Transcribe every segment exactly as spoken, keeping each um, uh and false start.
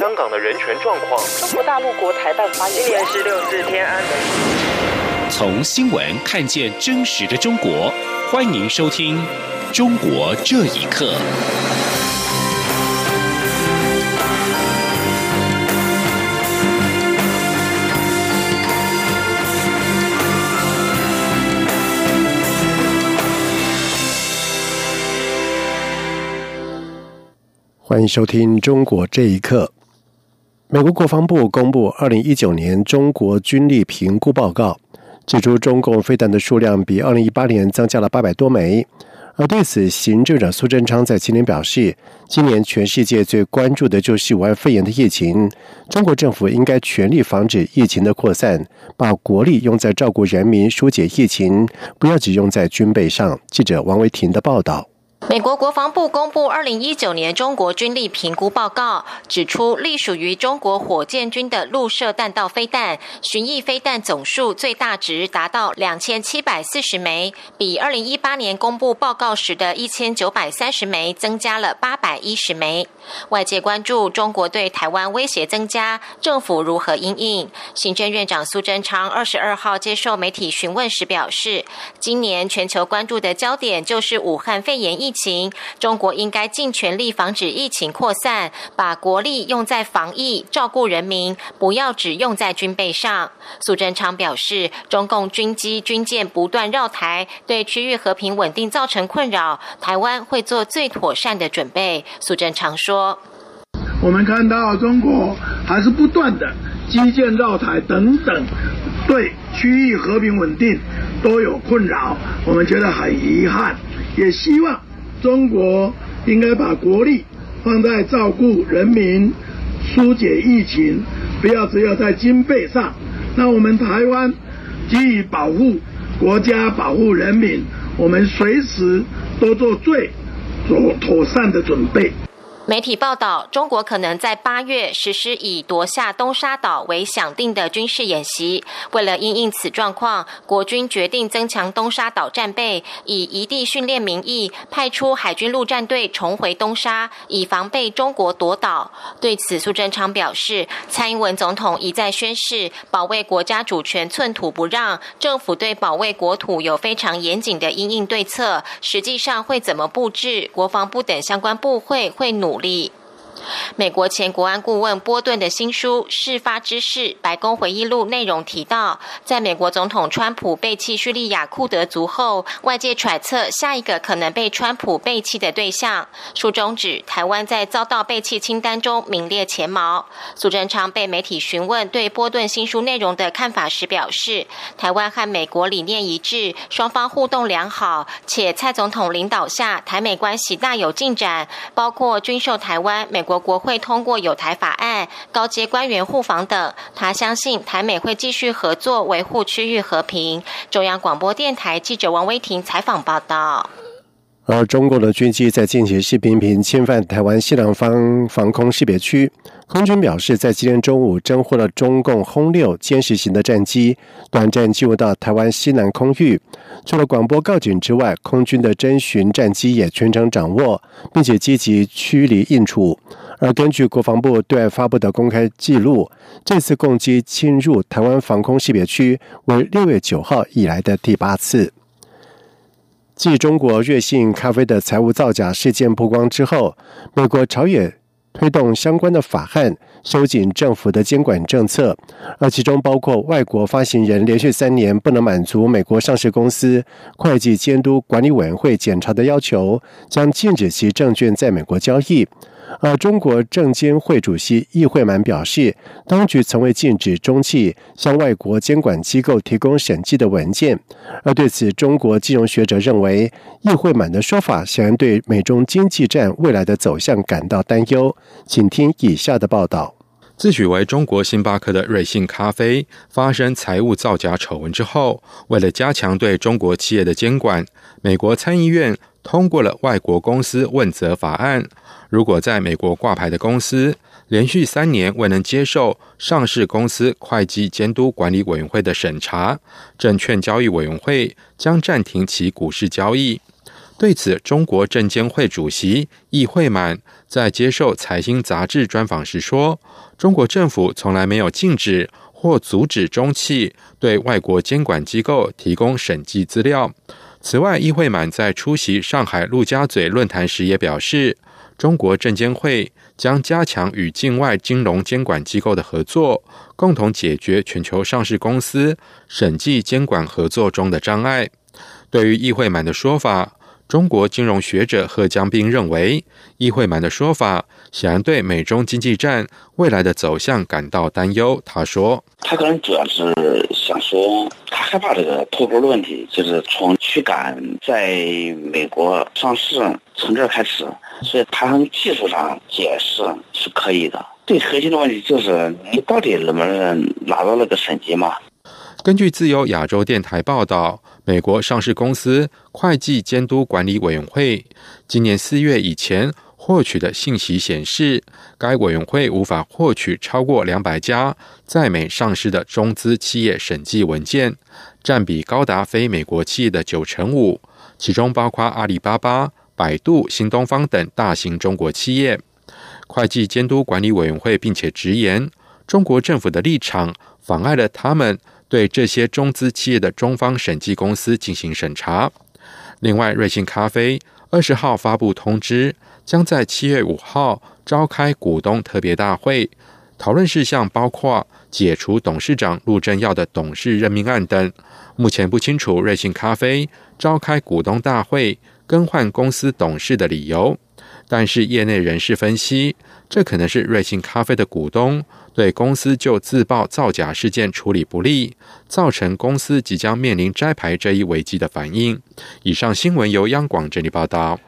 香港的人权状况。中国大陆国台办发言人，一连十六次天安门。从新闻看见真实的中国，欢迎收听《中国这一刻》。欢迎收听《中国这一刻》。美国国防部公布二零一九年中国军力评估报告，指出中共飞弹的数量比二零一八年增加了八百多枚。而对此，行政长苏贞昌在今年表示，今年全世界最关注的就是武汉肺炎的疫情，中国政府应该全力防止疫情的扩散，把国力用在照顾人民、疏解疫情，不要只用在军备上。记者王维婷的报道。美国国防部公布二零一九年中国军力评估报告，指出隶属于中国火箭军的陆射弹道飞弹、巡弋飞弹总数最大值达到两千七百四十枚，比二零一八年公布报告时的一千九百三十枚增加了八百一十枚。外界关注中国对台湾威胁增加，政府如何因应？行政院长苏贞昌二十二号接受媒体询问时表示，今年全球关注的焦点就是武汉肺炎疫情疫情，中国应该尽全力防止疫情扩散，把国力用在防疫、照顾人民，不要只用在军备上。苏贞昌表示，中共军机、军舰不断绕台，对区域和平稳定造成困扰，台湾会做最妥善的准备。苏贞昌说：“我们看到中国还是不断的机舰绕台等等，对区域和平稳定都有困扰，我们觉得很遗憾，也希望。”中国应该把国力放在照顾人民、疏解疫情，不要只有在军备上。那我们台湾基于保护国家、保护人民，我们随时都做最妥善的准备。媒体报道，中国可能在八月实施以夺下东沙岛为想定的军事演习。为了因应此状况，国军决定增强东沙岛战备，以移地训练名义派出海军陆战队重回东沙，以防被中国夺岛。对此，苏贞昌表示，蔡英文总统一再宣示保卫国家主权寸土不让，政府对保卫国土有非常严谨的因应对策，实际上会怎么布置，国防部等相关部会会努力。努力。美国前国安顾问波顿的新书《事发之事：白宫回忆录》内容提到，在美国总统川普背弃叙利亚库德族后，外界揣测下一个可能被川普背弃的对象。书中指台湾在遭到背弃清单中名列前茅。苏贞昌被媒体询问对波顿新书内容的看法时表示，台湾和美国理念一致，双方互动良好，且蔡总统领导下台美关系大有进展，包括军售台湾，美国国国会通过友台法案，高阶官员互访等，他相信台美会继续合作维护区域和平。中央广播电台记者王威婷采访报道。而中国的军机在近期是频频侵犯台湾西南方防空识别区，空军表示，在今天中午侦获了中共轰六歼十型的战机短暂进入到台湾西南空域。除了广播告警之外，空军的侦巡战机也全程掌握，并且积极驱离应处。而根据国防部对外发布的公开记录，这次共机侵入台湾防空识别区为六月九号以来的第八次。继中国瑞幸咖啡的财务造假事件曝光之后，美国朝野推动相关的法案，收紧政府的监管政策，而其中包括外国发行人连续三年不能满足美国上市公司会计监督管理委员会检查的要求，将禁止其证券在美国交易。而中国证监会主席易会满表示，当局从未禁止中企向外国监管机构提供审计的文件。而对此，中国金融学者认为，易会满的说法显然对美中经济战未来的走向感到担忧。请听以下的报道。自诩为中国星巴克的瑞幸咖啡发生财务造假丑闻之后，为了加强对中国企业的监管，美国参议院通过了外国公司问责法案，如果在美国挂牌的公司连续三年未能接受上市公司会计监督管理委员会的审查，证券交易委员会将暂停其股市交易。对此，中国证监会主席易会满在接受财经杂志专访时说，中国政府从来没有禁止或阻止中企对外国监管机构提供审计资料。此外，易会满在出席上海陆家嘴论坛时也表示，中国证监会将加强与境外金融监管机构的合作，共同解决全球上市公司审计监管合作中的障碍。对于易会满的说法，中国金融学者贺江斌认为，易会满的说法显然对美中经济战未来的走向感到担忧。他说，他可能主要是想说，他害怕这个脱钩的问题，就是从驱赶在美国上市从这开始，所以他从技术上解释是可以的。最核心的问题就是，你到底能不能拿到那个审计嘛？根据自由亚洲电台报道，美国上市公司会计监督管理委员会今年四月以前获取的信息显示，该委员会无法获取超过两百家在美上市的中资企业审计文件，占比高达非美国企业的 百分之九点五， 其中包括阿里巴巴、百度、新东方等大型中国企业。会计监督管理委员会并且直言，中国政府的立场妨碍了他们对这些中资企业的中方审计公司进行审查。另外，瑞幸咖啡二十号发布通知，将在七月五号召开股东特别大会，讨论事项包括解除董事长陆正耀的董事任命案等。目前不清楚瑞幸咖啡召开股东大会更换公司董事的理由，但是业内人士分析，这可能是瑞幸咖啡的股东对公司就自曝造假事件处理不力，造成公司即将面临摘牌这一危机的反应。以上新闻由央广整理报道。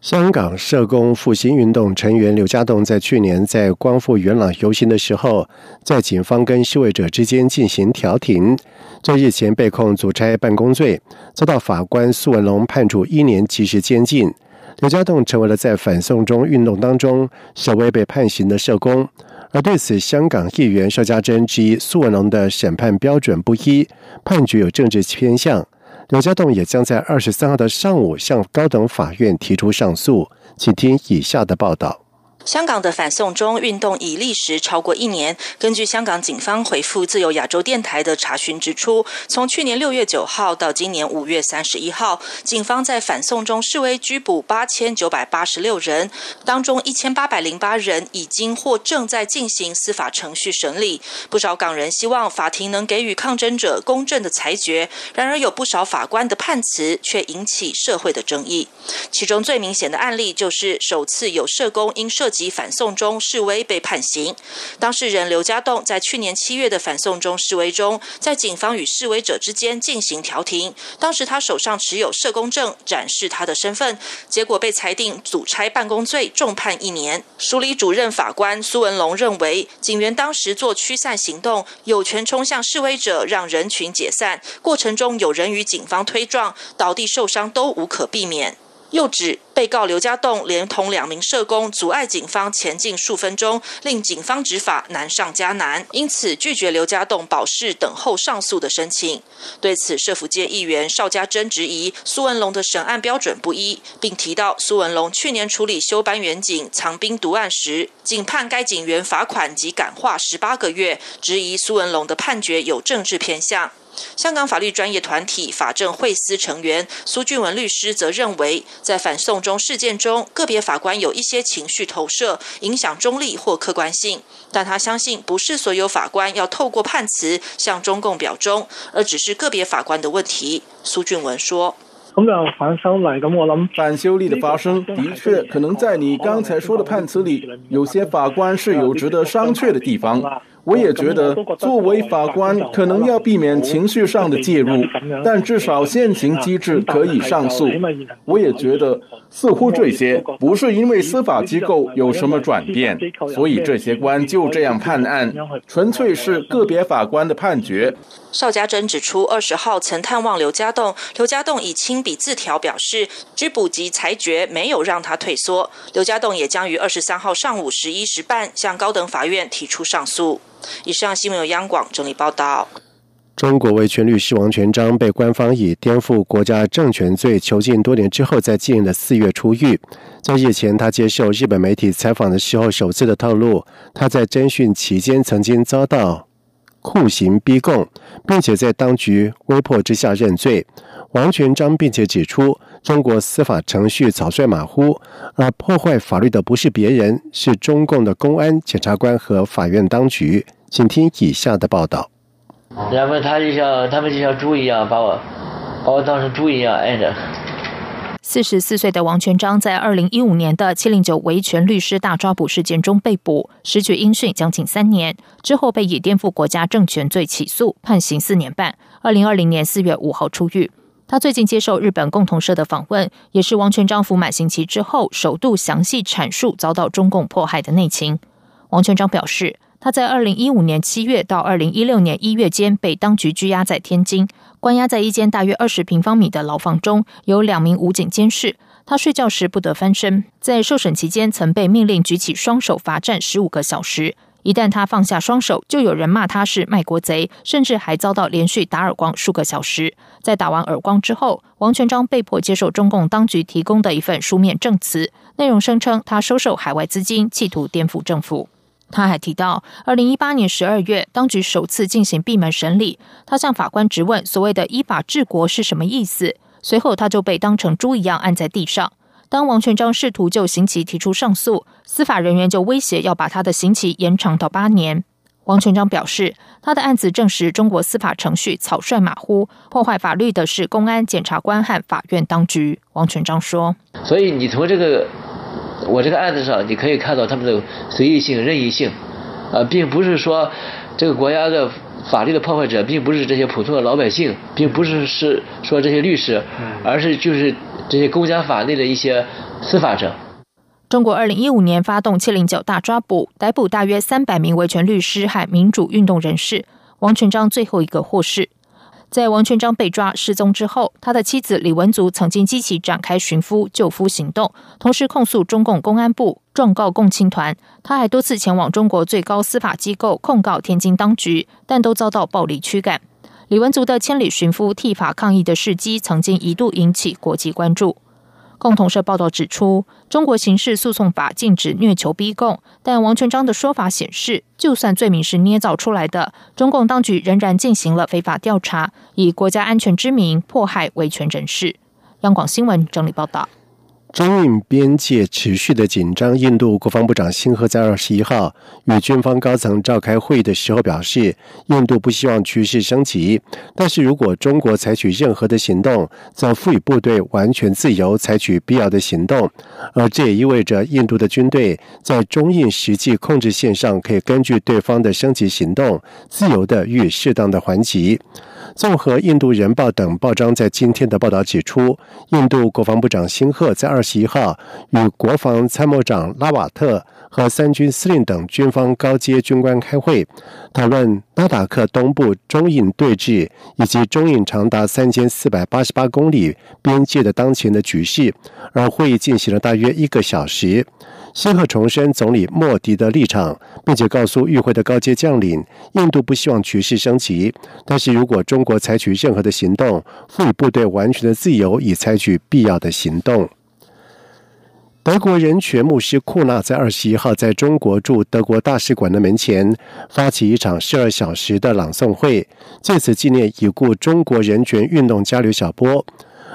香港社工复兴运动成员刘家栋在去年在光复元朗游行的时候，在警方跟示威者之间进行调停，这日前被控阻差办公罪，遭到法官苏文龙判处一年即时监禁。刘家栋成为了在反送中运动当中首位被判刑的社工，而对此，香港议员邵家臻质疑苏文龙的审判标准不一，判决有政治偏向。刘家栋也将在二十三号的上午向高等法院提出上诉，请听以下的报道。香港的反送中运动已历时超过一年。根据香港警方回复自由亚洲电台的查询指出，从去年六月九号到今年五月三十一号，警方在反送中示威拘捕八千九百八十六人，当中一千八百零八人已经或正在进行司法程序审理。不少港人希望法庭能给予抗争者公正的裁决，然而有不少法官的判词却引起社会的争议。其中最明显的案例就是首次有社工因涉及反送中示威被判刑。当事人刘家栋在去年七月的反送中示威中，在警方与示威者之间进行调停，当时他手上持有社工证，展示他的身份，结果被裁定阻差办公罪，重判一年。署理主任法官苏文龙认为，警员当时做驱散行动，有权冲向示威者，让人群解散，过程中有人与警方推撞、倒地受伤都无可避免。又指被告刘家栋连同两名社工阻碍警方前进数分钟，令警方执法难上加难，因此拒绝刘家栋保释等候上诉的申请。对此，社福界议员邵家臻质疑苏文龙的审案标准不一，并提到苏文龙去年处理休班员警藏冰毒案时，警判该警员罚款及感化十八个月，质疑苏文龙的判决有政治偏向。香港法律专业团体法政会司成员苏俊文律师则认为，在反送中事件中，个别法官有一些情绪投射，影响中立或客观性，但他相信不是所有法官要透过判词向中共表忠，而只是个别法官的问题。苏俊文说，咁就反修例，咁我諗反修例的發生的確可能在你剛才說的判詞裡，有些法官是有值得商榷的地方。我也覺得作為法官可能要避免情緒上的介入，但至少現行機制可以上訴。我也覺得似乎這些不是因為司法機構有什麼轉變，所以這些官就這樣判案，純粹是個別法官的判決。邵家臻指出，二十号曾探望刘家栋，刘家栋以亲笔字条表示，拘捕及裁决没有让他退缩。刘家栋也将于二十三号上午十一时半向高等法院提出上诉。以上新闻由央广整理报道。中国维权律师王全璋被官方以颠覆国家政权罪囚禁多年之后，在今年的四月出狱。在日前，他接受日本媒体采访的时候，首次的透露，他在侦讯期间曾经遭到酷刑逼供，并且在当局威迫之下认罪。王全璋并且指出，中国司法程序草率马虎，而破坏法律的不是别人，是中共的公安、检察官和法院当局。请听以下的报道。然后他就像他们就像猪一样把我把我当成猪一样挨着。四十四岁的王全璋在二零一五年的七零九维权律师大抓捕事件中被捕，时局音讯将近三年，之后被以颠覆国家政权罪起诉，判刑四年半。二零二零年四月五号出狱。他最近接受日本共同社的访问，也是王全璋服满刑期之后首度详细阐述遭到中共迫害的内情。王全璋表示，他在二零一五年七月到二零一六年一月间被当局拘押在天津，关押在一间大约二十平方米的牢房中，有两名武警监视。他睡觉时不得翻身，在受审期间曾被命令举起双手罚站十五个小时。一旦他放下双手，就有人骂他是卖国贼，甚至还遭到连续打耳光数个小时。在打完耳光之后，王全璋被迫接受中共当局提供的一份书面证词，内容声称他收受海外资金，企图颠覆政府。他还提到，二零一八年十二月，当局首次进行闭门审理，他向法官质问所谓的依法治国是什么意思，随后他就被当成猪一样按在地上。当王全璋试图就刑期提出上诉，司法人员就威胁要把他的刑期延长到八年。王全璋表示，他的案子证实中国司法程序草率马虎，破坏法律的是公安、检察官和法院当局。王全璋说：“所以你从这个。”我这个案子上，你可以看到他们的随意性、任意性，啊，并不是说这个国家的法律的破坏者，并不是这些普通的老百姓，并不是是说这些律师，而是就是这些公家法内的一些司法者。中国二零一五年发动七零九大抓捕，逮捕大约三百名维权律师和民主运动人士，王全璋最后一个获释。在王全璋被抓失踪之后，他的妻子李文足曾经积极展开寻夫救夫行动，同时控诉中共公安部，状告共青团。他还多次前往中国最高司法机构控告天津当局，但都遭到暴力驱赶。李文足的千里寻夫剃发抗议的事迹曾经一度引起国际关注。共同社报道指出，中国刑事诉讼法禁止虐囚逼供，但王全璋的说法显示，就算罪名是捏造出来的，中共当局仍然进行了非法调查，以国家安全之名迫害维权人士。央广新闻整理报道。中印边界持续的紧张，印度国防部长辛赫在二十一号与军方高层召开会议的时候表示，印度不希望局势升级，但是如果中国采取任何的行动，则赋予部队完全自由采取必要的行动，而这也意味着印度的军队在中印实际控制线上可以根据对方的升级行动自由的与适当的还击。综合《印度人报》等报章在今天的报道指出，印度国防部长辛赫在二十一号与国防参谋长拉瓦特和三军司令等军方高阶军官开会，讨论拉达克东部中印对峙以及中印长达三千四百八十八公里边界的当前的局势，而会议进行了大约一个小时。辛赫重申总理莫迪的立场，并且告诉与会的高阶将领，印度不希望局势升级，但是如果中国采取任何的行动，赋予部队完全的自由以采取必要的行动。德国人权牧师库纳在二十一号在中国驻德国大使馆的门前发起一场十二小时的朗诵会，借此纪念已故中国人权运动家刘晓波。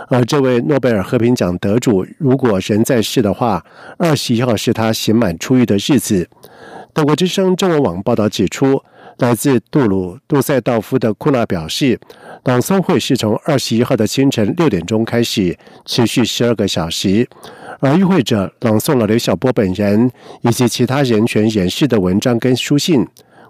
而这位诺贝尔和平奖得主如果人在世的话，二十一号是他刑满出狱的日子。德国之声中文网报道指出，来自杜鲁杜塞道夫的库纳表示，朗诵会是从二十一号的清晨六点钟开始，持续十二个小时，而与会者朗诵了刘晓波本人以及其他人权人士的文章跟书信。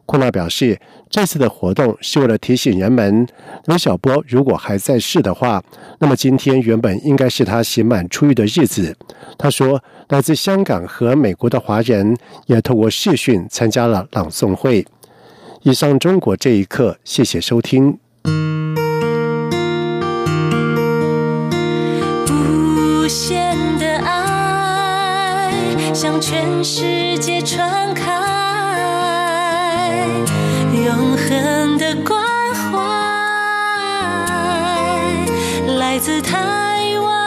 库纳表示，这次的活动是为了提醒人们，刘晓波如果还在世的话，那么今天原本应该是他刑满出狱的日子。他说，来自香港和美国的华人也透过视讯参加了朗诵会。以上中国这一刻，谢谢收听。无限的爱向全世界传开，永恒的关怀。来自他。